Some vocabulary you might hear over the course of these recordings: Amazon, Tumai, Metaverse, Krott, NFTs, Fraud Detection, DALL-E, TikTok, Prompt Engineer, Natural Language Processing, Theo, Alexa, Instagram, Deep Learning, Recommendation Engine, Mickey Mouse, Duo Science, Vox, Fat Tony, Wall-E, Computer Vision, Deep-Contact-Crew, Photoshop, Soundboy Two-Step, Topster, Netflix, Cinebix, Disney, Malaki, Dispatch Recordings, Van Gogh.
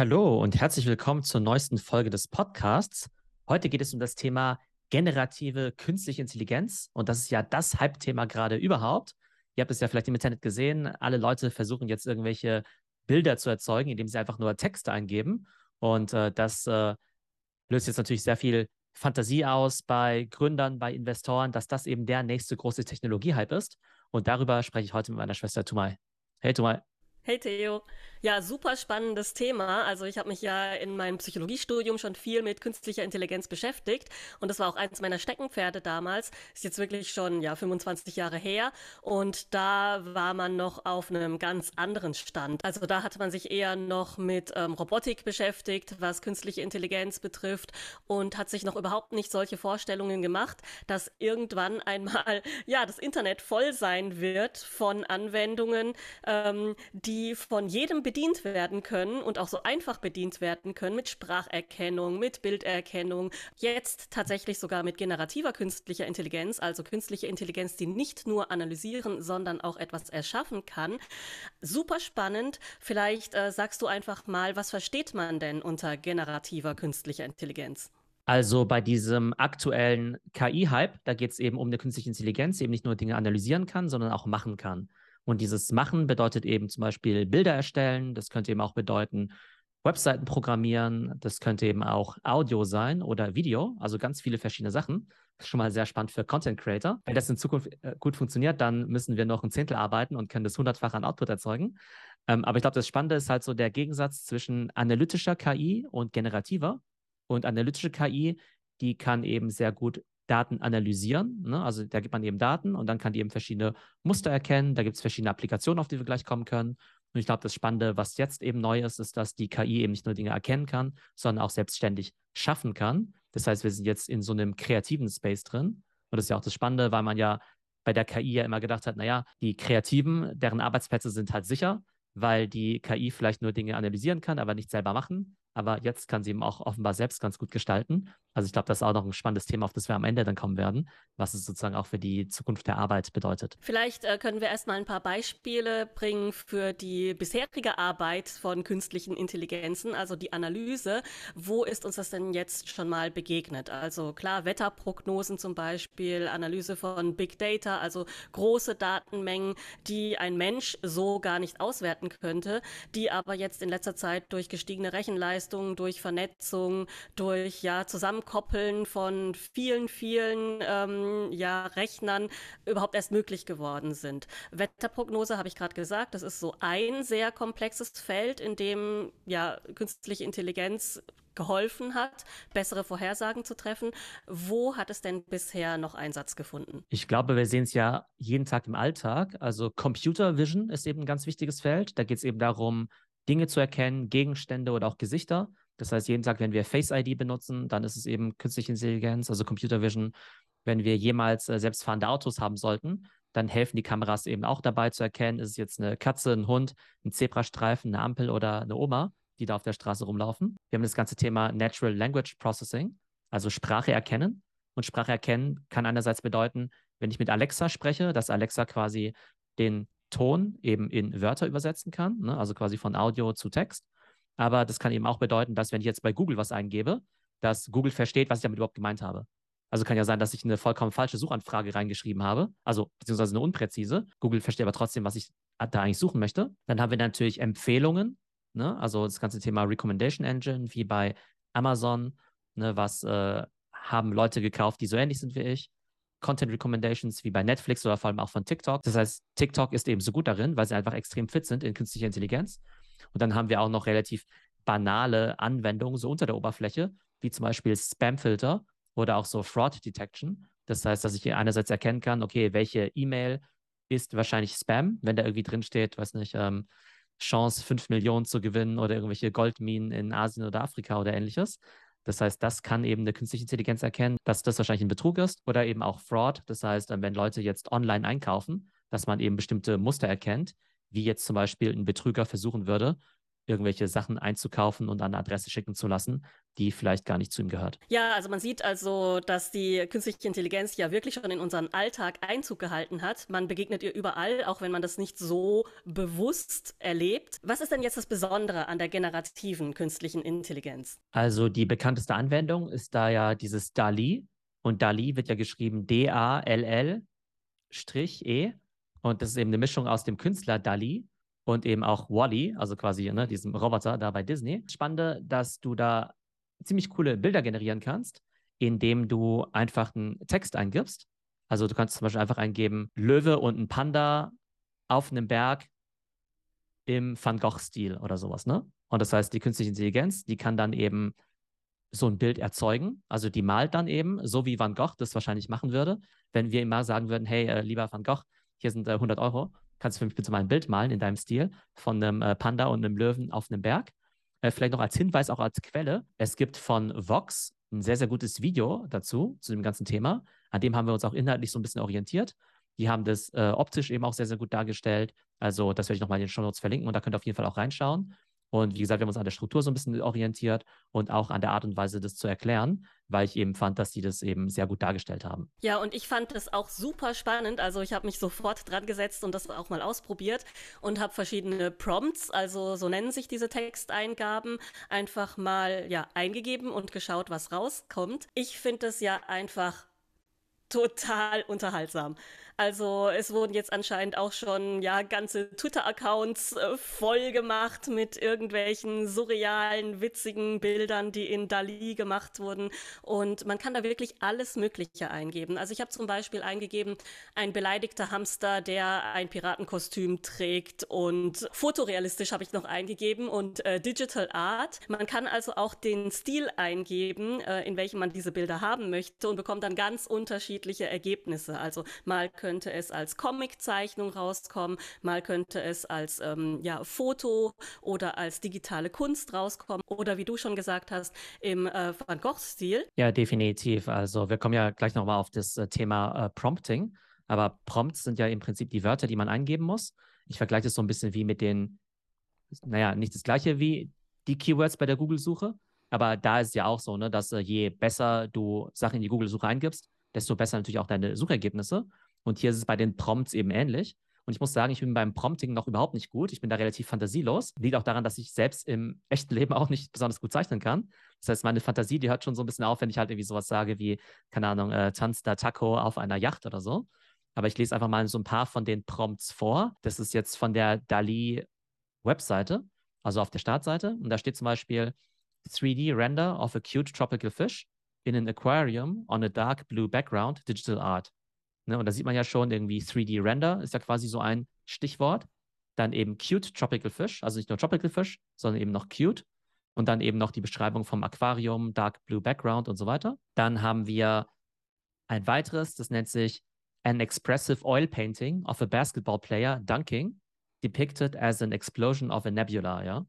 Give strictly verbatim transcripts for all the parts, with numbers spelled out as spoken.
Hallo und herzlich willkommen zur neuesten Folge des Podcasts. Heute geht es um das Thema generative künstliche Intelligenz und das ist ja das Hype-Thema gerade überhaupt. Ihr habt es ja vielleicht im Internet gesehen, alle Leute versuchen jetzt irgendwelche Bilder zu erzeugen, indem sie einfach nur Texte eingeben und äh, das äh, löst jetzt natürlich sehr viel Fantasie aus bei Gründern, bei Investoren, dass das eben der nächste große Technologie-Hype ist und darüber spreche ich heute mit meiner Schwester Tumai. Hey Tumai. Hey Theo. Ja, super spannendes Thema. Also ich habe mich ja in meinem Psychologiestudium schon viel mit künstlicher Intelligenz beschäftigt und das war auch eins meiner Steckenpferde damals. Ist jetzt wirklich schon ja fünfundzwanzig Jahre her und da war man noch auf einem ganz anderen Stand. Also da hat man sich eher noch mit ähm, Robotik beschäftigt, was künstliche Intelligenz betrifft und hat sich noch überhaupt nicht solche Vorstellungen gemacht, dass irgendwann einmal ja das Internet voll sein wird von Anwendungen, ähm, die die von jedem bedient werden können und auch so einfach bedient werden können mit Spracherkennung, mit Bilderkennung, jetzt tatsächlich sogar mit generativer künstlicher Intelligenz, also künstliche Intelligenz, die nicht nur analysieren, sondern auch etwas erschaffen kann. Super spannend. Vielleicht äh, sagst du einfach mal, was versteht man denn unter generativer künstlicher Intelligenz? Also bei diesem aktuellen K I-Hype, da geht es eben um eine künstliche Intelligenz, die eben nicht nur Dinge analysieren kann, sondern auch machen kann. Und dieses Machen bedeutet eben zum Beispiel Bilder erstellen, das könnte eben auch bedeuten Webseiten programmieren, das könnte eben auch Audio sein oder Video, also ganz viele verschiedene Sachen. Das ist schon mal sehr spannend für Content-Creator. Wenn das in Zukunft gut funktioniert, dann müssen wir noch ein Zehntel arbeiten und können das hundertfache an Output erzeugen. Ähm, aber ich glaube, das Spannende ist halt so der Gegensatz zwischen analytischer K I und generativer. Und analytische K I, die kann eben sehr gut Daten analysieren, ne? Also da gibt man eben Daten und dann kann die eben verschiedene Muster erkennen, da gibt es verschiedene Applikationen, auf die wir gleich kommen können und ich glaube, das Spannende, was jetzt eben neu ist, ist, dass die K I eben nicht nur Dinge erkennen kann, sondern auch selbstständig schaffen kann. Das heißt, wir sind jetzt in so einem kreativen Space drin und das ist ja auch das Spannende, weil man ja bei der K I ja immer gedacht hat, naja, die Kreativen, deren Arbeitsplätze sind halt sicher, weil die K I vielleicht nur Dinge analysieren kann, aber nicht selber machen. Aber jetzt kann sie eben auch offenbar selbst ganz gut gestalten. Also ich glaube, das ist auch noch ein spannendes Thema, auf das wir am Ende dann kommen werden, was es sozusagen auch für die Zukunft der Arbeit bedeutet. Vielleicht äh, können wir erstmal ein paar Beispiele bringen für die bisherige Arbeit von künstlichen Intelligenzen, also die Analyse. Wo ist uns das denn jetzt schon mal begegnet? Also klar, Wetterprognosen zum Beispiel, Analyse von Big Data, also große Datenmengen, die ein Mensch so gar nicht auswerten könnte, die aber jetzt in letzter Zeit durch gestiegene Rechenleistung, durch Vernetzung, durch ja, Zusammenkoppeln von vielen, vielen ähm, ja, Rechnern überhaupt erst möglich geworden sind. Wetterprognose, habe ich gerade gesagt, das ist so ein sehr komplexes Feld, in dem ja, künstliche Intelligenz geholfen hat, bessere Vorhersagen zu treffen. Wo hat es denn bisher noch Einsatz gefunden? Ich glaube, wir sehen es ja jeden Tag im Alltag. Also Computer Vision ist eben ein ganz wichtiges Feld. Da geht es eben darum, Dinge zu erkennen, Gegenstände oder auch Gesichter. Das heißt, jeden Tag, wenn wir Face I D benutzen, dann ist es eben künstliche Intelligenz, also Computer Vision. Wenn wir jemals äh, selbstfahrende Autos haben sollten, dann helfen die Kameras eben auch dabei zu erkennen, ist es jetzt eine Katze, ein Hund, ein Zebrastreifen, eine Ampel oder eine Oma, die da auf der Straße rumlaufen. Wir haben das ganze Thema Natural Language Processing, also Sprache erkennen. Und Sprache erkennen kann einerseits bedeuten, wenn ich mit Alexa spreche, dass Alexa quasi den Ton eben in Wörter übersetzen kann, ne? Also quasi von Audio zu Text. Aber das kann eben auch bedeuten, dass wenn ich jetzt bei Google was eingebe, dass Google versteht, was ich damit überhaupt gemeint habe. Also kann ja sein, dass ich eine vollkommen falsche Suchanfrage reingeschrieben habe, also beziehungsweise eine unpräzise. Google versteht aber trotzdem, was ich da eigentlich suchen möchte. Dann haben wir natürlich Empfehlungen, ne? Also das ganze Thema Recommendation Engine, wie bei Amazon, ne? Was äh, haben Leute gekauft, die so ähnlich sind wie ich. Content Recommendations wie bei Netflix oder vor allem auch von TikTok. Das heißt, TikTok ist eben so gut darin, weil sie einfach extrem fit sind in künstlicher Intelligenz. Und dann haben wir auch noch relativ banale Anwendungen so unter der Oberfläche, wie zum Beispiel Spamfilter oder auch so Fraud Detection. Das heißt, dass ich einerseits erkennen kann, okay, welche E-Mail ist wahrscheinlich Spam, wenn da irgendwie drin steht, weiß nicht, ähm, Chance fünf Millionen zu gewinnen oder irgendwelche Goldminen in Asien oder Afrika oder ähnliches. Das heißt, das kann eben eine künstliche Intelligenz erkennen, dass das wahrscheinlich ein Betrug ist oder eben auch Fraud. Das heißt, wenn Leute jetzt online einkaufen, dass man eben bestimmte Muster erkennt, wie jetzt zum Beispiel ein Betrüger versuchen würde, irgendwelche Sachen einzukaufen und an eine Adresse schicken zu lassen, die vielleicht gar nicht zu ihm gehört. Ja, also man sieht also, dass die künstliche Intelligenz ja wirklich schon in unseren Alltag Einzug gehalten hat. Man begegnet ihr überall, auch wenn man das nicht so bewusst erlebt. Was ist denn jetzt das Besondere an der generativen künstlichen Intelligenz? Also die bekannteste Anwendung ist da ja dieses DALL-E. Und DALL-E wird ja geschrieben D A L L E. Und das ist eben eine Mischung aus dem Künstler DALL-E und eben auch Wall-E, also quasi ne, diesem Roboter da bei Disney. Spannende, dass du da ziemlich coole Bilder generieren kannst, indem du einfach einen Text eingibst. Also du kannst zum Beispiel einfach eingeben, Löwe und ein Panda auf einem Berg im Van Gogh-Stil oder sowas, ne? Und das heißt, die künstliche Intelligenz, die kann dann eben so ein Bild erzeugen. Also die malt dann eben, so wie Van Gogh das wahrscheinlich machen würde, wenn wir ihm mal sagen würden, hey, äh, lieber Van Gogh, hier sind äh, hundert Euro, kannst du für mich bitte mal ein Bild malen in deinem Stil von einem äh, Panda und einem Löwen auf einem Berg. Äh, vielleicht noch als Hinweis, auch als Quelle, es gibt von Vox ein sehr, sehr gutes Video dazu, zu dem ganzen Thema. An dem haben wir uns auch inhaltlich so ein bisschen orientiert. Die haben das äh, optisch eben auch sehr, sehr gut dargestellt. Also das werde ich nochmal in den Shownotes verlinken und da könnt ihr auf jeden Fall auch reinschauen. Und wie gesagt, wir haben uns an der Struktur so ein bisschen orientiert und auch an der Art und Weise, das zu erklären, weil ich eben fand, dass die das eben sehr gut dargestellt haben. Ja, und ich fand das auch super spannend. Also ich habe mich sofort dran gesetzt und das auch mal ausprobiert und habe verschiedene Prompts, also so nennen sich diese Texteingaben, einfach mal ja eingegeben und geschaut, was rauskommt. Ich finde das ja einfach total unterhaltsam. Also es wurden jetzt anscheinend auch schon ja ganze Twitter-Accounts äh, voll gemacht mit irgendwelchen surrealen, witzigen Bildern, die in DALL-E gemacht wurden. Und man kann da wirklich alles Mögliche eingeben. Also ich habe zum Beispiel eingegeben, ein beleidigter Hamster, der ein Piratenkostüm trägt. Und fotorealistisch habe ich noch eingegeben und äh, Digital Art. Man kann also auch den Stil eingeben, äh, in welchem man diese Bilder haben möchte und bekommt dann ganz unterschiedliche Ergebnisse. Also mal könnte es als Comiczeichnung rauskommen, mal könnte es als ähm, ja, Foto oder als digitale Kunst rauskommen oder wie du schon gesagt hast, im äh, Van Gogh-Stil. Ja, definitiv. Also wir kommen ja gleich nochmal auf das äh, Thema äh, Prompting, aber Prompts sind ja im Prinzip die Wörter, die man eingeben muss. Ich vergleiche das so ein bisschen wie mit den, naja, nicht das gleiche wie die Keywords bei der Google-Suche, aber da ist ja auch so, ne, dass äh, je besser du Sachen in die Google-Suche eingibst, desto besser natürlich auch deine Suchergebnisse. Und hier ist es bei den Prompts eben ähnlich. Und ich muss sagen, ich bin beim Prompting noch überhaupt nicht gut. Ich bin da relativ fantasielos. Liegt auch daran, dass ich selbst im echten Leben auch nicht besonders gut zeichnen kann. Das heißt, meine Fantasie, die hört schon so ein bisschen auf, wenn ich halt irgendwie sowas sage wie, keine Ahnung, äh, tanzt der Taco auf einer Yacht oder so. Aber ich lese einfach mal so ein paar von den Prompts vor. Das ist jetzt von der DALL-E-Webseite, also auf der Startseite. Und da steht zum Beispiel three D Render of a cute tropical fish in an aquarium on a dark blue background, digital art. Ne, und da sieht man ja schon irgendwie three D Render, ist ja quasi so ein Stichwort. Dann eben cute tropical fish, also nicht nur tropical fish, sondern eben noch cute. Und dann eben noch die Beschreibung vom Aquarium, dark blue background und so weiter. Dann haben wir ein weiteres, das nennt sich an expressive oil painting of a basketball player dunking, depicted as an explosion of a nebula. Ja,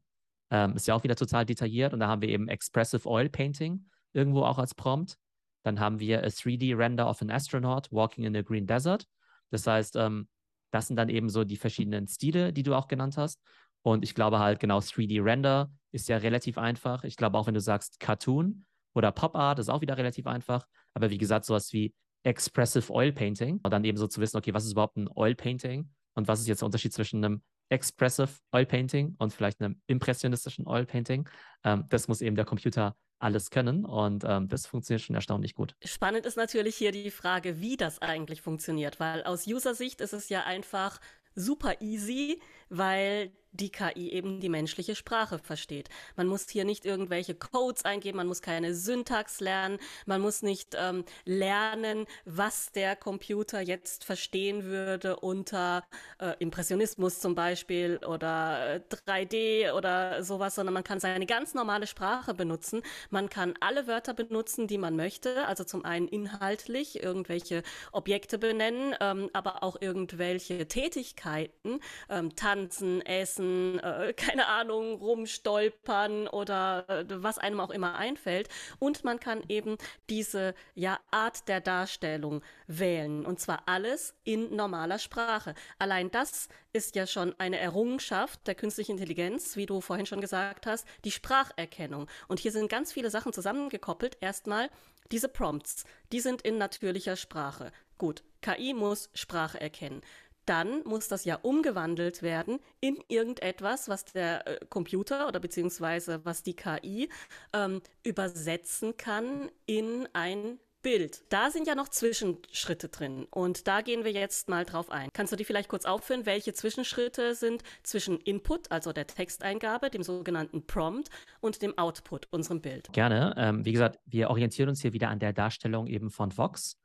ähm, ist ja auch wieder total detailliert. Und da haben wir eben expressive oil painting, irgendwo auch als Prompt. Dann haben wir a three D Render of an astronaut walking in a green desert. Das heißt, ähm, das sind dann eben so die verschiedenen Stile, die du auch genannt hast. Und ich glaube halt genau, three D Render ist ja relativ einfach. Ich glaube auch, wenn du sagst Cartoon oder Pop Art, ist auch wieder relativ einfach. Aber wie gesagt, sowas wie Expressive Oil Painting. Und dann eben so zu wissen, okay, was ist überhaupt ein Oil Painting? Und was ist jetzt der Unterschied zwischen einem Expressive Oil Painting und vielleicht einem impressionistischen Oil Painting? Ähm, das muss eben der Computer alles können und ähm, das funktioniert schon erstaunlich gut. Spannend ist natürlich hier die Frage, wie das eigentlich funktioniert, weil aus User-Sicht ist es ja einfach super easy, weil die K I eben die menschliche Sprache versteht. Man muss hier nicht irgendwelche Codes eingeben, man muss keine Syntax lernen, man muss nicht ähm, lernen, was der Computer jetzt verstehen würde unter äh, Impressionismus zum Beispiel oder äh, drei D oder sowas, sondern man kann seine ganz normale Sprache benutzen. Man kann alle Wörter benutzen, die man möchte, also zum einen inhaltlich irgendwelche Objekte benennen, ähm, aber auch irgendwelche Tätigkeiten, ähm, tanzen, essen, lassen, äh, keine Ahnung, rumstolpern oder äh, was einem auch immer einfällt. Und man kann eben diese ja, Art der Darstellung wählen. Und zwar alles in normaler Sprache. Allein das ist ja schon eine Errungenschaft der künstlichen Intelligenz, wie du vorhin schon gesagt hast, die Spracherkennung. Und hier sind ganz viele Sachen zusammengekoppelt. Erstmal diese Prompts, die sind in natürlicher Sprache. Gut, K I muss Sprache erkennen. Dann muss das ja umgewandelt werden in irgendetwas, was der Computer oder beziehungsweise was die K I ähm, übersetzen kann in ein Bild. Da sind ja noch Zwischenschritte drin und da gehen wir jetzt mal drauf ein. Kannst du die vielleicht kurz aufführen, welche Zwischenschritte sind zwischen Input, also der Texteingabe, dem sogenannten Prompt und dem Output, unserem Bild? Gerne. Ähm, wie gesagt, wir orientieren uns hier wieder an der Darstellung eben von Vox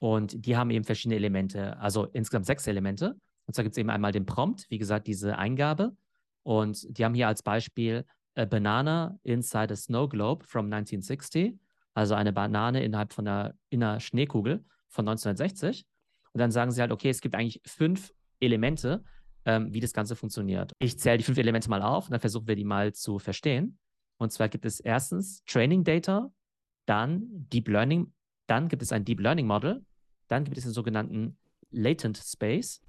und die haben eben verschiedene Elemente, also insgesamt sechs Elemente. Und zwar gibt es eben einmal den Prompt, wie gesagt, diese Eingabe und die haben hier als Beispiel A Banana Inside a Snow Globe from nineteen sixty. Also eine Banane innerhalb von einer, in einer Schneekugel von neunzehnhundertsechzig. Und dann sagen sie halt, okay, es gibt eigentlich fünf Elemente, ähm, wie das Ganze funktioniert. Ich zähle die fünf Elemente mal auf und dann versuchen wir die mal zu verstehen. Und zwar gibt es erstens Training Data, dann Deep Learning, dann gibt es ein Deep Learning Model, dann gibt es den sogenannten Latent Space,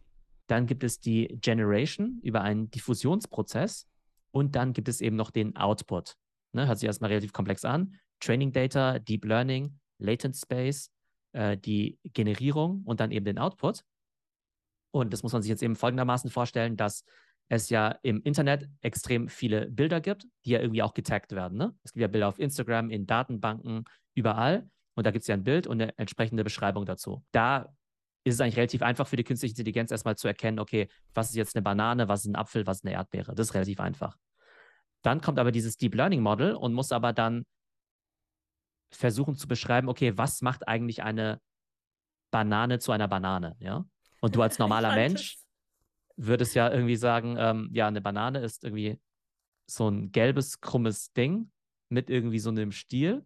dann gibt es die Generation über einen Diffusionsprozess und dann gibt es eben noch den Output. Ne, hört sich erstmal relativ komplex an. Training Data, Deep Learning, Latent Space, äh, die Generierung und dann eben den Output. Und das muss man sich jetzt eben folgendermaßen vorstellen, dass es ja im Internet extrem viele Bilder gibt, die ja irgendwie auch getaggt werden. Ne? Es gibt ja Bilder auf Instagram, in Datenbanken, überall. Und da gibt es ja ein Bild und eine entsprechende Beschreibung dazu. Da ist es eigentlich relativ einfach für die künstliche Intelligenz erstmal zu erkennen, okay, was ist jetzt eine Banane, was ist ein Apfel, was ist eine Erdbeere. Das ist relativ einfach. Dann kommt aber dieses Deep Learning Model und muss aber dann versuchen zu beschreiben, okay, was macht eigentlich eine Banane zu einer Banane, ja? Und du als normaler Mensch würdest ja irgendwie sagen, ähm, ja, eine Banane ist irgendwie so ein gelbes, krummes Ding mit irgendwie so einem Stiel,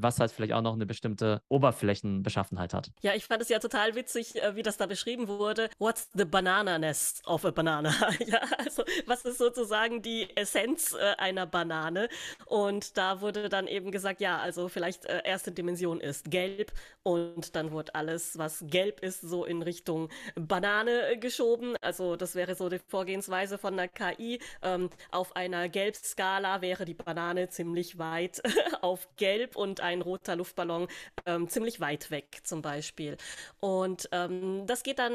was halt vielleicht auch noch eine bestimmte Oberflächenbeschaffenheit hat. Ja, ich fand es ja total witzig, wie das da beschrieben wurde. What's the banananess of a banana? Ja, also was ist sozusagen die Essenz einer Banane? Und da wurde dann eben gesagt, ja, also vielleicht erste Dimension ist gelb und dann wurde alles, was gelb ist, so in Richtung Banane geschoben. Also das wäre so die Vorgehensweise von der K I. Auf einer Gelbskala wäre die Banane ziemlich weit auf gelb und ein roter Luftballon ähm, ziemlich weit weg zum Beispiel. Und ähm, das geht dann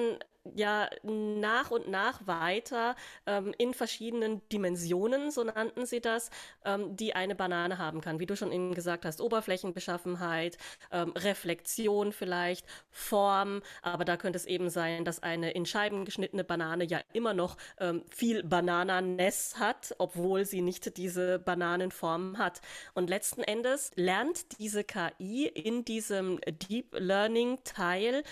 ja nach und nach weiter ähm, in verschiedenen Dimensionen, so nannten sie das, ähm, die eine Banane haben kann. Wie du schon eben gesagt hast, Oberflächenbeschaffenheit, ähm, Reflexion vielleicht, Form, aber da könnte es eben sein, dass eine in Scheiben geschnittene Banane ja immer noch ähm, viel Banananess hat, obwohl sie nicht diese Bananenform hat. Und letzten Endes lernt diese K I in diesem Deep Learning Teil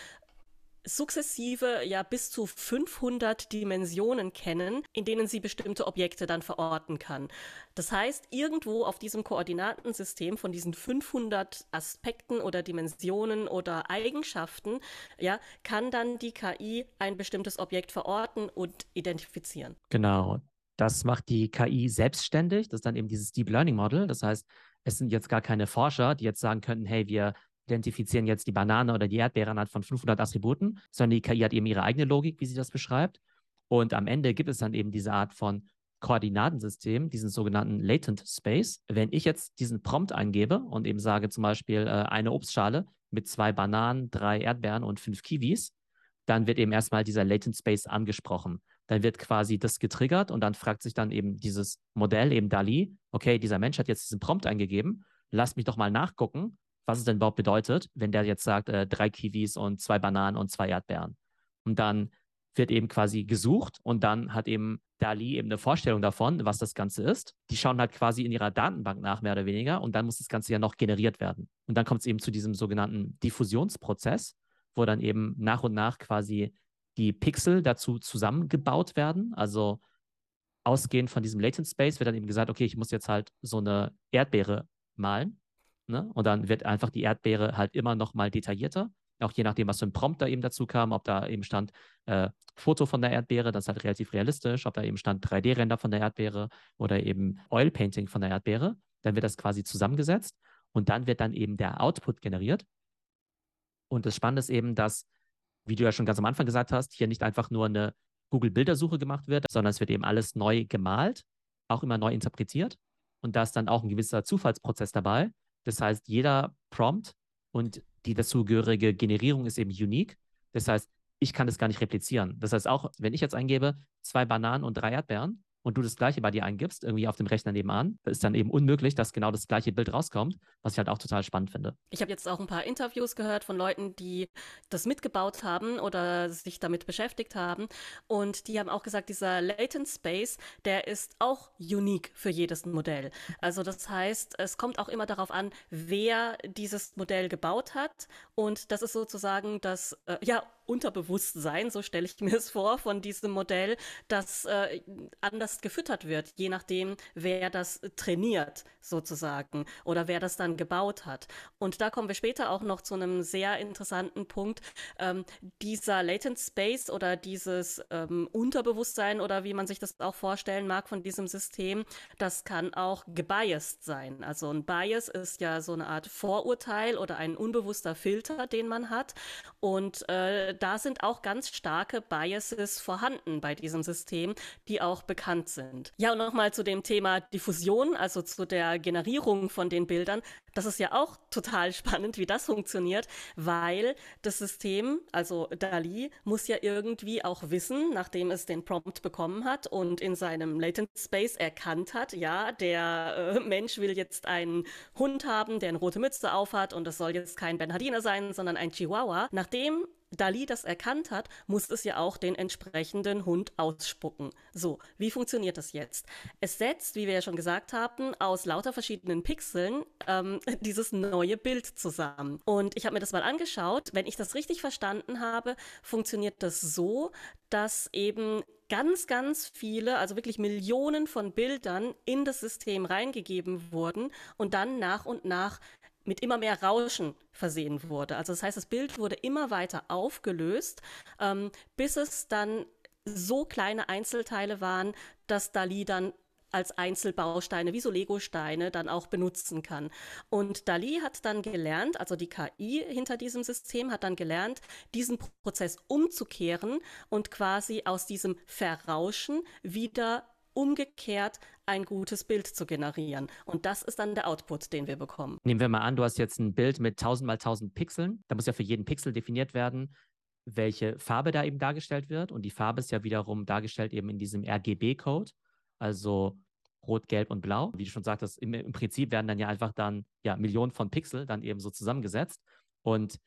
sukzessive ja bis zu fünfhundert Dimensionen kennen, in denen sie bestimmte Objekte dann verorten kann. Das heißt, irgendwo auf diesem Koordinatensystem von diesen fünfhundert Aspekten oder Dimensionen oder Eigenschaften, ja, kann dann die K I ein bestimmtes Objekt verorten und identifizieren. Genau. Das macht die K I selbstständig. Das ist dann eben dieses Deep Learning Model. Das heißt, es sind jetzt gar keine Forscher, die jetzt sagen könnten, hey, wir identifizieren jetzt die Banane oder die Erdbeere anhand von fünfhundert Attributen, sondern die K I hat eben ihre eigene Logik, wie sie das beschreibt. Und am Ende gibt es dann eben diese Art von Koordinatensystem, diesen sogenannten Latent Space. Wenn ich jetzt diesen Prompt eingebe und eben sage zum Beispiel äh, eine Obstschale mit zwei Bananen, drei Erdbeeren und fünf Kiwis, dann wird eben erstmal dieser Latent Space angesprochen. Dann wird quasi das getriggert und dann fragt sich dann eben dieses Modell, eben DALL-E, okay, dieser Mensch hat jetzt diesen Prompt eingegeben, lass mich doch mal nachgucken, was es denn überhaupt bedeutet, wenn der jetzt sagt, äh, drei Kiwis und zwei Bananen und zwei Erdbeeren. Und dann wird eben quasi gesucht und dann hat eben DALL-E eben eine Vorstellung davon, was das Ganze ist. Die schauen halt quasi in ihrer Datenbank nach, mehr oder weniger, und dann muss das Ganze ja noch generiert werden. Und dann kommt es eben zu diesem sogenannten Diffusionsprozess, wo dann eben nach und nach quasi die Pixel dazu zusammengebaut werden. Also ausgehend von diesem Latent Space wird dann eben gesagt, okay, ich muss jetzt halt so eine Erdbeere malen. Ne? Und dann wird einfach die Erdbeere halt immer noch mal detaillierter. auch je nachdem, was für ein Prompt da eben dazu kam, ob da eben stand äh, Foto von der Erdbeere, das ist halt relativ realistisch, ob da eben stand drei D Render von der Erdbeere oder eben Oil Painting von der Erdbeere, dann wird das quasi zusammengesetzt und dann wird dann eben der Output generiert. Und das Spannende ist eben, dass, wie du ja schon ganz am Anfang gesagt hast, hier nicht einfach nur eine Google-Bildersuche gemacht wird, sondern es wird eben alles neu gemalt, auch immer neu interpretiert. Und da ist dann auch ein gewisser Zufallsprozess dabei. Das heißt, jeder Prompt und die dazugehörige Generierung ist eben unique. Das heißt, ich kann das gar nicht replizieren. Das heißt auch, wenn ich jetzt eingebe, zwei Bananen und drei Erdbeeren und du das Gleiche bei dir eingibst, irgendwie auf dem Rechner nebenan, ist dann eben unmöglich, dass genau das gleiche Bild rauskommt, was ich halt auch total spannend finde. Ich habe jetzt auch ein paar Interviews gehört von Leuten, die das mitgebaut haben oder sich damit beschäftigt haben. Und die haben auch gesagt, dieser Latent Space, der ist auch unique für jedes Modell. Also das heißt, es kommt auch immer darauf an, wer dieses Modell gebaut hat. Und das ist sozusagen das, äh, ja, Unterbewusstsein, so stelle ich mir es vor, von diesem Modell, das äh, anders gefüttert wird, je nachdem, wer das trainiert sozusagen oder wer das dann gebaut hat. Und da kommen wir später auch noch zu einem sehr interessanten Punkt. Ähm, dieser Latent Space oder dieses ähm, Unterbewusstsein oder wie man sich das auch vorstellen mag von diesem System, das kann auch gebiased sein. Also ein Bias ist ja so eine Art Vorurteil oder ein unbewusster Filter, den man hat. Und äh, da sind auch ganz starke Biases vorhanden bei diesem System, die auch bekannt sind. Ja, und nochmal zu dem Thema Diffusion, also zu der Generierung von den Bildern. Das ist ja auch total spannend, wie das funktioniert, weil das System, also DALL-E, muss ja irgendwie auch wissen, nachdem es den Prompt bekommen hat und in seinem Latent Space erkannt hat, ja, der äh, Mensch will jetzt einen Hund haben, der eine rote Mütze aufhat und das soll jetzt kein Bernhardiner sein, sondern ein Chihuahua. Nachdem DALL-E das erkannt hat, muss es ja auch den entsprechenden Hund ausspucken. So, wie funktioniert das jetzt? Es setzt, wie wir ja schon gesagt haben, aus lauter verschiedenen Pixeln ähm, dieses neue Bild zusammen. Und ich habe mir das mal angeschaut. Wenn ich das richtig verstanden habe, funktioniert das so, dass eben ganz, ganz viele, also wirklich Millionen von Bildern in das System reingegeben wurden und dann nach und nach mit immer mehr Rauschen versehen wurde. Also das heißt, das Bild wurde immer weiter aufgelöst, ähm, bis es dann so kleine Einzelteile waren, dass DALL-E dann als Einzelbausteine, wie so Lego-Steine, dann auch benutzen kann. Und DALL-E hat dann gelernt, also die K I hinter diesem System hat dann gelernt, diesen Prozess umzukehren und quasi aus diesem Verrauschen wieder umgekehrt ein gutes Bild zu generieren. Und das ist dann der Output, den wir bekommen. Nehmen wir mal an, du hast jetzt ein Bild mit tausend mal tausend Pixeln. Da muss ja für jeden Pixel definiert werden, welche Farbe da eben dargestellt wird. Und die Farbe ist ja wiederum dargestellt eben in diesem R G B-Code, also Rot, Gelb und Blau. Wie du schon sagtest, im, im Prinzip werden dann ja einfach dann ja, Millionen von Pixel dann eben so zusammengesetzt. Und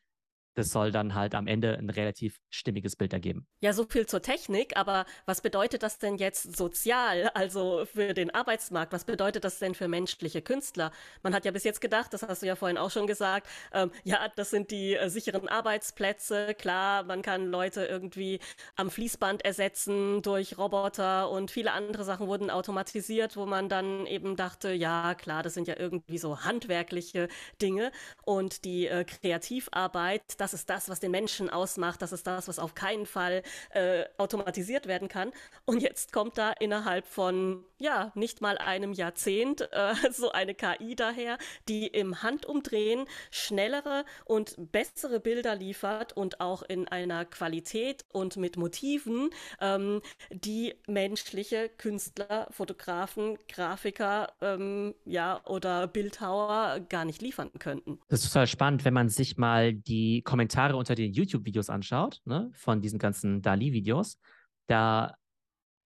das soll dann halt am Ende ein relativ stimmiges Bild ergeben. Ja, so viel zur Technik, aber was bedeutet das denn jetzt sozial, also für den Arbeitsmarkt? Was bedeutet das denn für menschliche Künstler? Man hat ja bis jetzt gedacht, das hast du ja vorhin auch schon gesagt, ähm, ja, das sind die äh, sicheren Arbeitsplätze. Klar, man kann Leute irgendwie am Fließband ersetzen durch Roboter und viele andere Sachen wurden automatisiert, wo man dann eben dachte, ja, klar, das sind ja irgendwie so handwerkliche Dinge und die äh, Kreativarbeit, das ist das, was den Menschen ausmacht, das ist das, was auf keinen Fall äh, automatisiert werden kann. Und jetzt kommt da innerhalb von, ja, nicht mal einem Jahrzehnt äh, so eine K I daher, die im Handumdrehen schnellere und bessere Bilder liefert und auch in einer Qualität und mit Motiven, ähm, die menschliche Künstler, Fotografen, Grafiker ähm, ja, oder Bildhauer gar nicht liefern könnten. Das ist total spannend, wenn man sich mal die Kommentare unter den YouTube-Videos anschaut, ne, von diesen ganzen DALL-E-Videos, da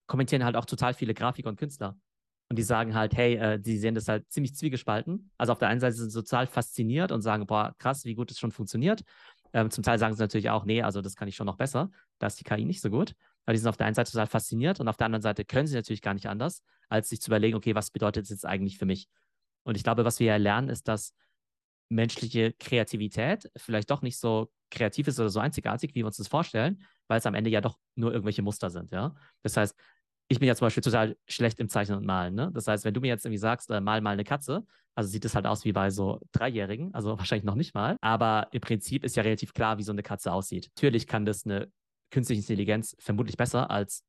kommentieren halt auch total viele Grafiker und Künstler. Und die sagen halt, hey, äh, die sehen das halt ziemlich zwiegespalten. Also auf der einen Seite sind sie total fasziniert und sagen, boah, krass, wie gut das schon funktioniert. Ähm, zum Teil sagen sie natürlich auch, nee, also das kann ich schon noch besser. Da ist die K I nicht so gut. Aber die sind auf der einen Seite total fasziniert und auf der anderen Seite können sie natürlich gar nicht anders, als sich zu überlegen, okay, was bedeutet es jetzt eigentlich für mich? Und ich glaube, was wir ja lernen, ist, dass menschliche Kreativität vielleicht doch nicht so kreativ ist oder so einzigartig, wie wir uns das vorstellen, weil es am Ende ja doch nur irgendwelche Muster sind, ja. Das heißt, ich bin ja zum Beispiel total schlecht im Zeichnen und Malen, ne? Das heißt, wenn du mir jetzt irgendwie sagst, äh, mal mal eine Katze, Also sieht es halt aus wie bei so Dreijährigen, also wahrscheinlich noch nicht mal. Aber im Prinzip ist ja relativ klar, wie so eine Katze aussieht. Natürlich kann das eine künstliche Intelligenz vermutlich besser als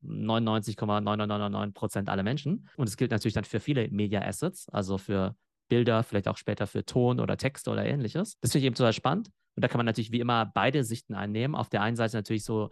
neunundneunzig Komma neunundneunzig Prozent aller Menschen. Und es gilt natürlich dann für viele Media Assets, also für Bilder, vielleicht auch später für Ton oder Texte oder ähnliches. Das finde ich eben total spannend. Und da kann man natürlich wie immer beide Sichten einnehmen. Auf der einen Seite natürlich so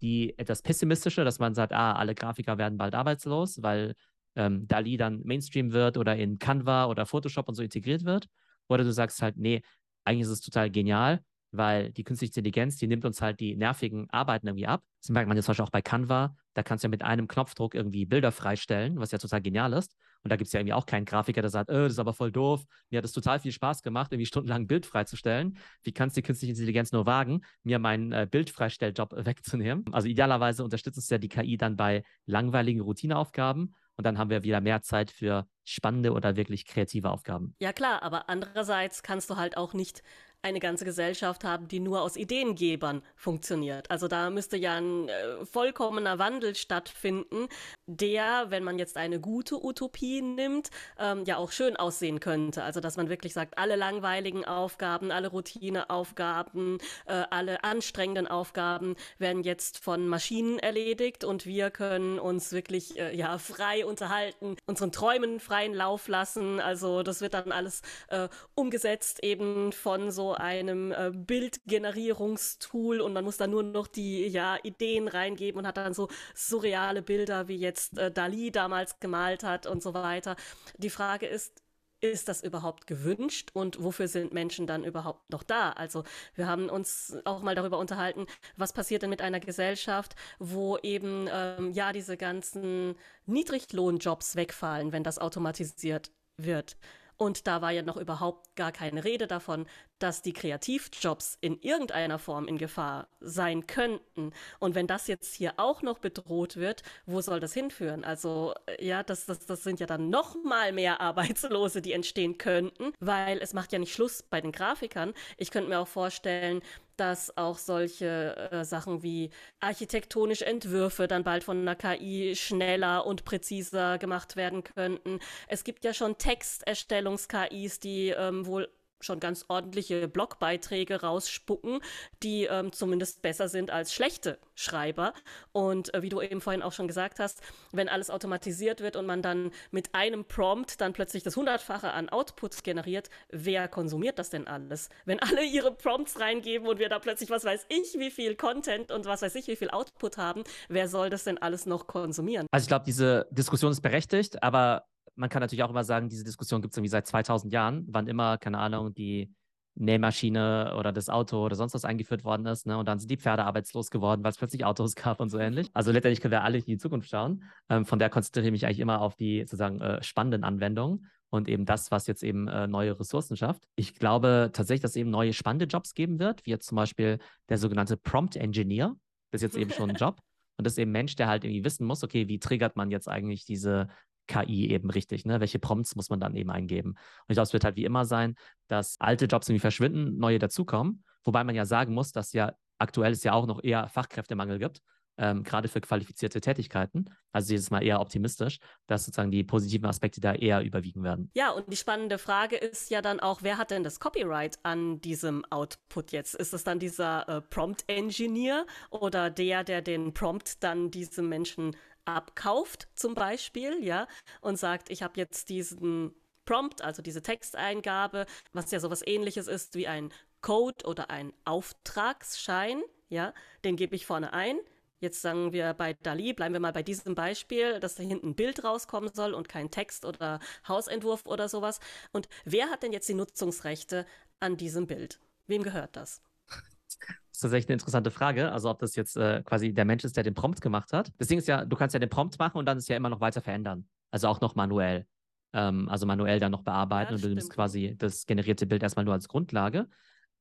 die etwas pessimistische, dass man sagt, ah, alle Grafiker werden bald arbeitslos, weil ähm, DALL-E dann Mainstream wird oder in Canva oder Photoshop und so integriert wird. Oder du sagst halt, nee, eigentlich ist es total genial, weil die künstliche Intelligenz, die nimmt uns halt die nervigen Arbeiten irgendwie ab. Das merkt man jetzt zum Beispiel auch bei Canva. Da kannst du ja mit einem Knopfdruck irgendwie Bilder freistellen, was ja total genial ist. Und da gibt es ja irgendwie auch keinen Grafiker, der sagt, oh, das ist aber voll doof. Mir hat es total viel Spaß gemacht, irgendwie stundenlang ein Bild freizustellen. Wie kann es die künstliche Intelligenz nur wagen, mir meinen äh, Bildfreistelljob wegzunehmen? Also idealerweise unterstützt uns ja die K I dann bei langweiligen Routineaufgaben. Und dann haben wir wieder mehr Zeit für spannende oder wirklich kreative Aufgaben. Ja klar, aber andererseits kannst du halt auch nicht eine ganze Gesellschaft haben, die nur aus Ideengebern funktioniert. Also da müsste ja ein äh, vollkommener Wandel stattfinden, der, wenn man jetzt eine gute Utopie nimmt, ähm, ja auch schön aussehen könnte. Also dass man wirklich sagt, alle langweiligen Aufgaben, alle Routineaufgaben, äh, alle anstrengenden Aufgaben werden jetzt von Maschinen erledigt und wir können uns wirklich äh, ja frei unterhalten, unseren Träumen freien Lauf lassen. Also das wird dann alles äh, umgesetzt eben von so einem äh, Bildgenerierungstool und man muss da nur noch die ja, Ideen reingeben und hat dann so surreale Bilder, wie jetzt äh, DALL-E damals gemalt hat und so weiter. Die Frage ist, ist das überhaupt gewünscht und wofür sind Menschen dann überhaupt noch da? Also wir haben uns auch mal darüber unterhalten, was passiert denn mit einer Gesellschaft, wo eben ähm, ja diese ganzen Niedriglohnjobs wegfallen, wenn das automatisiert wird. Und da war ja noch überhaupt gar keine Rede davon, dass die Kreativjobs in irgendeiner Form in Gefahr sein könnten. Und wenn das jetzt hier auch noch bedroht wird, wo soll das hinführen? Also ja, das, das, das sind ja dann noch mal mehr Arbeitslose, die entstehen könnten, weil es macht ja nicht Schluss bei den Grafikern. Ich könnte mir auch vorstellen, dass auch solche äh, Sachen wie architektonische Entwürfe dann bald von einer K I schneller und präziser gemacht werden könnten. Es gibt ja schon Texterstellungs-K Is, die ähm, wohl schon ganz ordentliche Blogbeiträge rausspucken, die ähm, zumindest besser sind als schlechte Schreiber. Und äh, wie du eben vorhin auch schon gesagt hast, wenn alles automatisiert wird und man dann mit einem Prompt dann plötzlich das Hundertfache an Output generiert, wer konsumiert das denn alles? Wenn alle ihre Prompts reingeben und wir da plötzlich was weiß ich wie viel Content und was weiß ich wie viel Output haben, wer soll das denn alles noch konsumieren? Also ich glaube, diese Diskussion ist berechtigt, aber man kann natürlich auch immer sagen, diese Diskussion gibt es irgendwie seit zweitausend Jahren, wann immer, keine Ahnung, die Nähmaschine oder das Auto oder sonst was eingeführt worden ist. Ne? Und dann sind die Pferde arbeitslos geworden, weil es plötzlich Autos gab und so ähnlich. Also letztendlich können wir alle in die Zukunft schauen. Ähm, von der konzentriere ich mich eigentlich immer auf die sozusagen äh, spannenden Anwendungen und eben das, was jetzt eben äh, neue Ressourcen schafft. Ich glaube tatsächlich, dass es eben neue spannende Jobs geben wird, wie jetzt zum Beispiel der sogenannte Prompt Engineer. Das ist jetzt eben schon ein Job. Und das ist eben ein Mensch, der halt irgendwie wissen muss, okay, wie triggert man jetzt eigentlich diese K I eben richtig, ne? Welche Prompts muss man dann eben eingeben? Und ich glaube, es wird halt wie immer sein, dass alte Jobs irgendwie verschwinden, neue dazukommen, wobei man ja sagen muss, dass ja aktuell es ja auch noch eher Fachkräftemangel gibt, ähm, gerade für qualifizierte Tätigkeiten. Also dieses Mal eher optimistisch, dass sozusagen die positiven Aspekte da eher überwiegen werden. Ja, und die spannende Frage ist ja dann auch, wer hat denn das Copyright an diesem Output jetzt? Ist es dann dieser äh, Prompt-Engineer oder der, der den Prompt dann diesem Menschen abkauft zum Beispiel, ja, und sagt, ich habe jetzt diesen Prompt, also diese Texteingabe, was ja sowas Ähnliches ist wie ein Code oder ein Auftragsschein, ja, den gebe ich vorne ein. Jetzt sagen wir bei DALL-E, bleiben wir mal bei diesem Beispiel, dass da hinten ein Bild rauskommen soll und kein Text oder Hausentwurf oder sowas. Und wer hat denn jetzt die Nutzungsrechte an diesem Bild? Wem gehört das? Das ist tatsächlich eine interessante Frage, also ob das jetzt äh, quasi der Mensch ist, der den Prompt gemacht hat. Das Ding ist ja, du kannst ja den Prompt machen und dann ist ja immer noch weiter verändern, also auch noch manuell, ähm, also manuell dann noch bearbeiten ja, und du nimmst quasi das generierte Bild erstmal nur als Grundlage.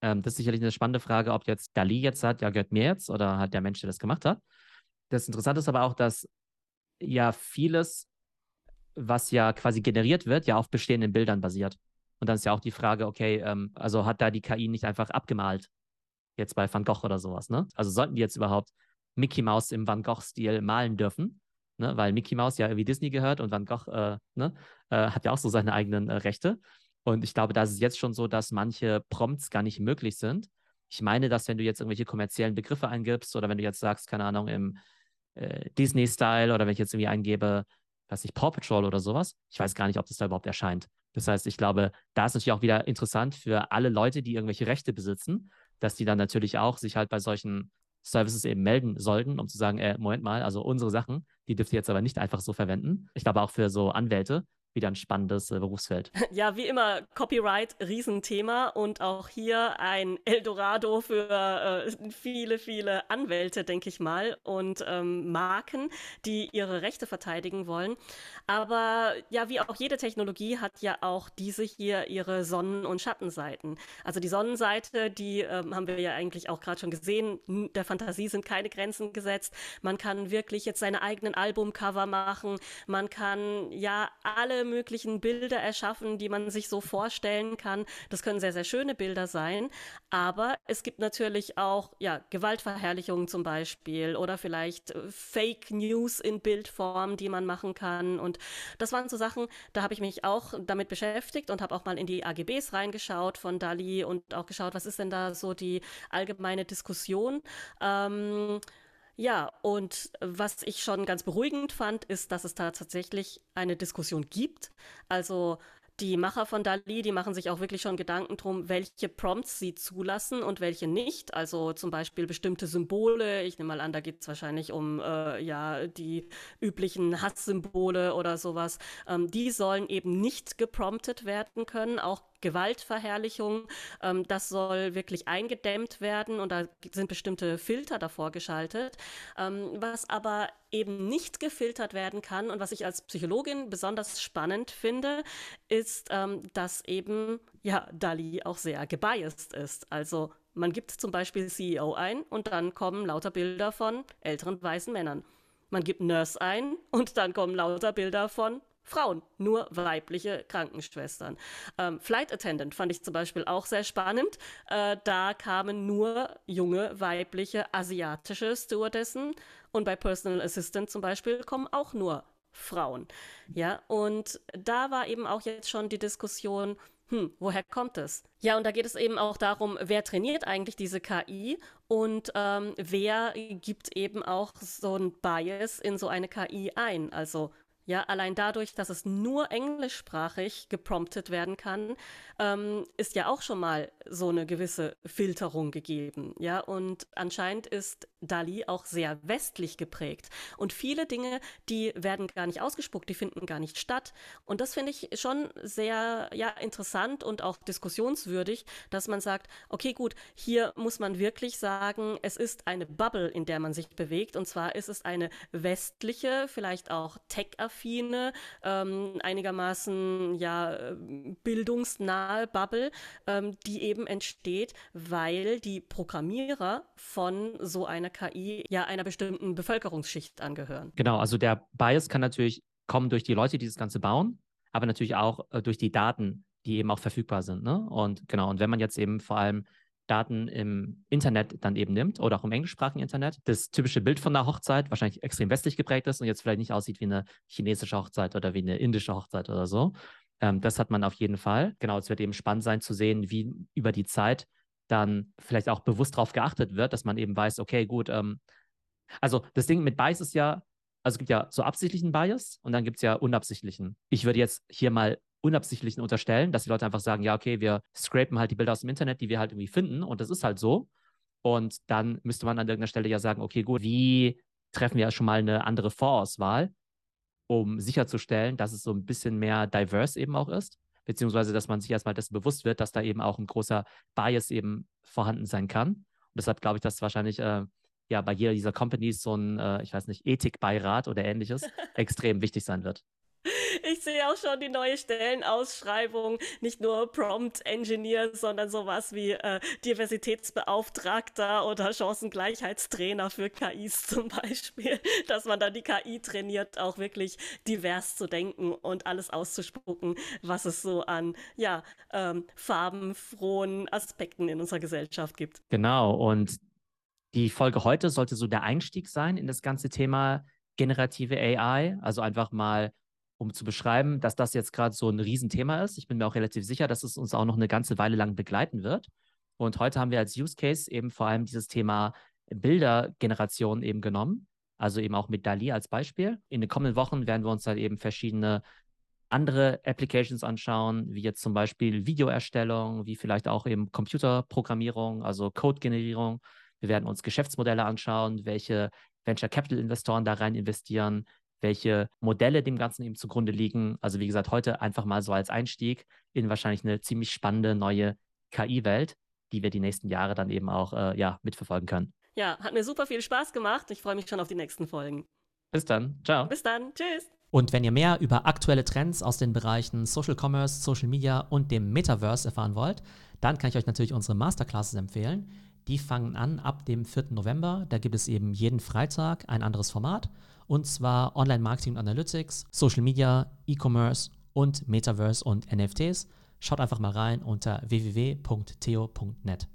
Ähm, das ist sicherlich eine spannende Frage, ob jetzt DALL-E jetzt sagt, ja gehört mir jetzt oder hat der Mensch, der das gemacht hat. Das Interessante ist aber auch, dass ja vieles, was ja quasi generiert wird, ja auf bestehenden Bildern basiert. Und dann ist ja auch die Frage, okay, ähm, also hat da die K I nicht einfach abgemalt? Jetzt bei Van Gogh oder sowas, ne? Also sollten die jetzt überhaupt Mickey Mouse im Van Gogh-Stil malen dürfen? ne? Weil Mickey Mouse ja irgendwie Disney gehört und Van Gogh äh, ne? äh, hat ja auch so seine eigenen äh, Rechte. Und ich glaube, da ist es jetzt schon so, dass manche Prompts gar nicht möglich sind. Ich meine, dass wenn du jetzt irgendwelche kommerziellen Begriffe eingibst oder wenn du jetzt sagst, keine Ahnung, im äh, Disney-Style oder wenn ich jetzt irgendwie eingebe, weiß nicht, Paw Patrol oder sowas, ich weiß gar nicht, ob das da überhaupt erscheint. Das heißt, ich glaube, da ist natürlich auch wieder interessant für alle Leute, die irgendwelche Rechte besitzen, dass die dann natürlich auch sich halt bei solchen Services eben melden sollten, um zu sagen, äh, Moment mal, also unsere Sachen, die dürft ihr jetzt aber nicht einfach so verwenden. Ich glaube auch für so Anwälte, wieder ein spannendes äh, Berufsfeld. Ja, wie immer, Copyright, Riesenthema und auch hier ein Eldorado für äh, viele, viele Anwälte, denke ich mal, und ähm, Marken, die ihre Rechte verteidigen wollen. Aber ja, wie auch jede Technologie hat ja auch diese hier ihre Sonnen- und Schattenseiten. Also die Sonnenseite, die ähm, haben wir ja eigentlich auch gerade schon gesehen, der Fantasie sind keine Grenzen gesetzt. Man kann wirklich jetzt seine eigenen Albumcover machen, man kann ja alle möglichen Bilder erschaffen, die man sich so vorstellen kann. Das können sehr, sehr schöne Bilder sein, aber es gibt natürlich auch ja, Gewaltverherrlichungen zum Beispiel oder vielleicht Fake News in Bildform, die man machen kann, und das waren so Sachen, da habe ich mich auch damit beschäftigt und habe auch mal in die A G Bs reingeschaut von DALL-E und auch geschaut, was ist denn da so die allgemeine Diskussion. Ähm, Ja, und was ich schon ganz beruhigend fand, ist, dass es da tatsächlich eine Diskussion gibt. Also die Macher von DALL-E, die machen sich auch wirklich schon Gedanken drum, welche Prompts sie zulassen und welche nicht. Also zum Beispiel bestimmte Symbole. Ich nehme mal an, da geht es wahrscheinlich um äh, ja, die üblichen Hasssymbole oder sowas. Ähm, die sollen eben nicht gepromptet werden können, auch Gewaltverherrlichung, ähm, das soll wirklich eingedämmt werden und da sind bestimmte Filter davor geschaltet. Ähm, was aber eben nicht gefiltert werden kann und was ich als Psychologin besonders spannend finde, ist, ähm, dass eben ja, DALL-E auch sehr gebiased ist. Also man gibt zum Beispiel C E O ein und dann kommen lauter Bilder von älteren weißen Männern. Man gibt Nurse ein und dann kommen lauter Bilder von Frauen, nur weibliche Krankenschwestern. Ähm, Flight Attendant fand ich zum Beispiel auch sehr spannend. Äh, da kamen nur junge, weibliche, asiatische Stewardessen und bei Personal Assistant zum Beispiel kommen auch nur Frauen. Ja, und da war eben auch jetzt schon die Diskussion, hm, woher kommt es? Ja, und da geht es eben auch darum, wer trainiert eigentlich diese K I und ähm, wer gibt eben auch so ein Bias in so eine K I ein? Also ja, allein dadurch, dass es nur englischsprachig gepromptet werden kann, ähm, ist ja auch schon mal so eine gewisse Filterung gegeben. Ja, und anscheinend ist DALL-E auch sehr westlich geprägt. Und viele Dinge, die werden gar nicht ausgespuckt, die finden gar nicht statt. Und das finde ich schon sehr ja, interessant und auch diskussionswürdig, dass man sagt, okay, gut, hier muss man wirklich sagen, es ist eine Bubble, in der man sich bewegt. Und zwar ist es eine westliche, vielleicht auch tech-affine, Ähm, einigermaßen ja, bildungsnahe Bubble, ähm, die eben entsteht, weil die Programmierer von so einer K I ja einer bestimmten Bevölkerungsschicht angehören. Genau, also der Bias kann natürlich kommen durch die Leute, die das Ganze bauen, aber natürlich auch äh, durch die Daten, die eben auch verfügbar sind. Ne? Und genau, und wenn man jetzt eben vor allem Daten im Internet dann eben nimmt oder auch im englischsprachigen Internet, das typische Bild von einer Hochzeit wahrscheinlich extrem westlich geprägt ist und jetzt vielleicht nicht aussieht wie eine chinesische Hochzeit oder wie eine indische Hochzeit oder so. Ähm, das hat man auf jeden Fall. Genau, es wird eben spannend sein zu sehen, wie über die Zeit dann vielleicht auch bewusst darauf geachtet wird, dass man eben weiß, okay, gut, ähm, also das Ding mit Bias ist ja, also es gibt ja so absichtlichen Bias und dann gibt es ja unabsichtlichen. Ich würde jetzt hier mal unabsichtlichen unterstellen, dass die Leute einfach sagen, ja, okay, wir scrapen halt die Bilder aus dem Internet, die wir halt irgendwie finden und das ist halt so. Und dann müsste man an irgendeiner Stelle ja sagen, okay, gut, wie treffen wir schon mal eine andere Vorauswahl, um sicherzustellen, dass es so ein bisschen mehr diverse eben auch ist, beziehungsweise, dass man sich erstmal dessen bewusst wird, dass da eben auch ein großer Bias eben vorhanden sein kann. Und deshalb glaube ich, dass wahrscheinlich äh, ja bei jeder dieser Companies so ein, äh, ich weiß nicht, Ethikbeirat oder ähnliches extrem wichtig sein wird. Ich sehe auch schon die neue Stellenausschreibung, nicht nur Prompt Engineer, sondern sowas wie äh, Diversitätsbeauftragter oder Chancengleichheitstrainer für K Is zum Beispiel, dass man dann die K I trainiert, auch wirklich divers zu denken und alles auszuspucken, was es so an ja, ähm, farbenfrohen Aspekten in unserer Gesellschaft gibt. Genau, und die Folge heute sollte so der Einstieg sein in das ganze Thema generative A I, also einfach mal, um zu beschreiben, dass das jetzt gerade so ein Riesenthema ist. Ich bin mir auch relativ sicher, dass es uns auch noch eine ganze Weile lang begleiten wird. Und heute haben wir als Use Case eben vor allem dieses Thema Bildergeneration eben genommen, also eben auch mit DALL-E als Beispiel. In den kommenden Wochen werden wir uns dann eben verschiedene andere Applications anschauen, wie jetzt zum Beispiel Videoerstellung, wie vielleicht auch eben Computerprogrammierung, also Codegenerierung. Wir werden uns Geschäftsmodelle anschauen, welche Venture Capital Investoren da rein investieren, welche Modelle dem Ganzen eben zugrunde liegen. Also wie gesagt, heute einfach mal so als Einstieg in wahrscheinlich eine ziemlich spannende neue K I-Welt, die wir die nächsten Jahre dann eben auch äh, ja, mitverfolgen können. Ja, hat mir super viel Spaß gemacht. Ich freue mich schon auf die nächsten Folgen. Bis dann. Ciao. Bis dann. Tschüss. Und wenn ihr mehr über aktuelle Trends aus den Bereichen Social Commerce, Social Media und dem Metaverse erfahren wollt, dann kann ich euch natürlich unsere Masterclasses empfehlen. Die fangen an ab dem vierten November. Da gibt es eben jeden Freitag ein anderes Format. Und zwar Online-Marketing und Analytics, Social Media, E-Commerce und Metaverse und N F Ts. Schaut einfach mal rein unter w w w punkt theo punkt net.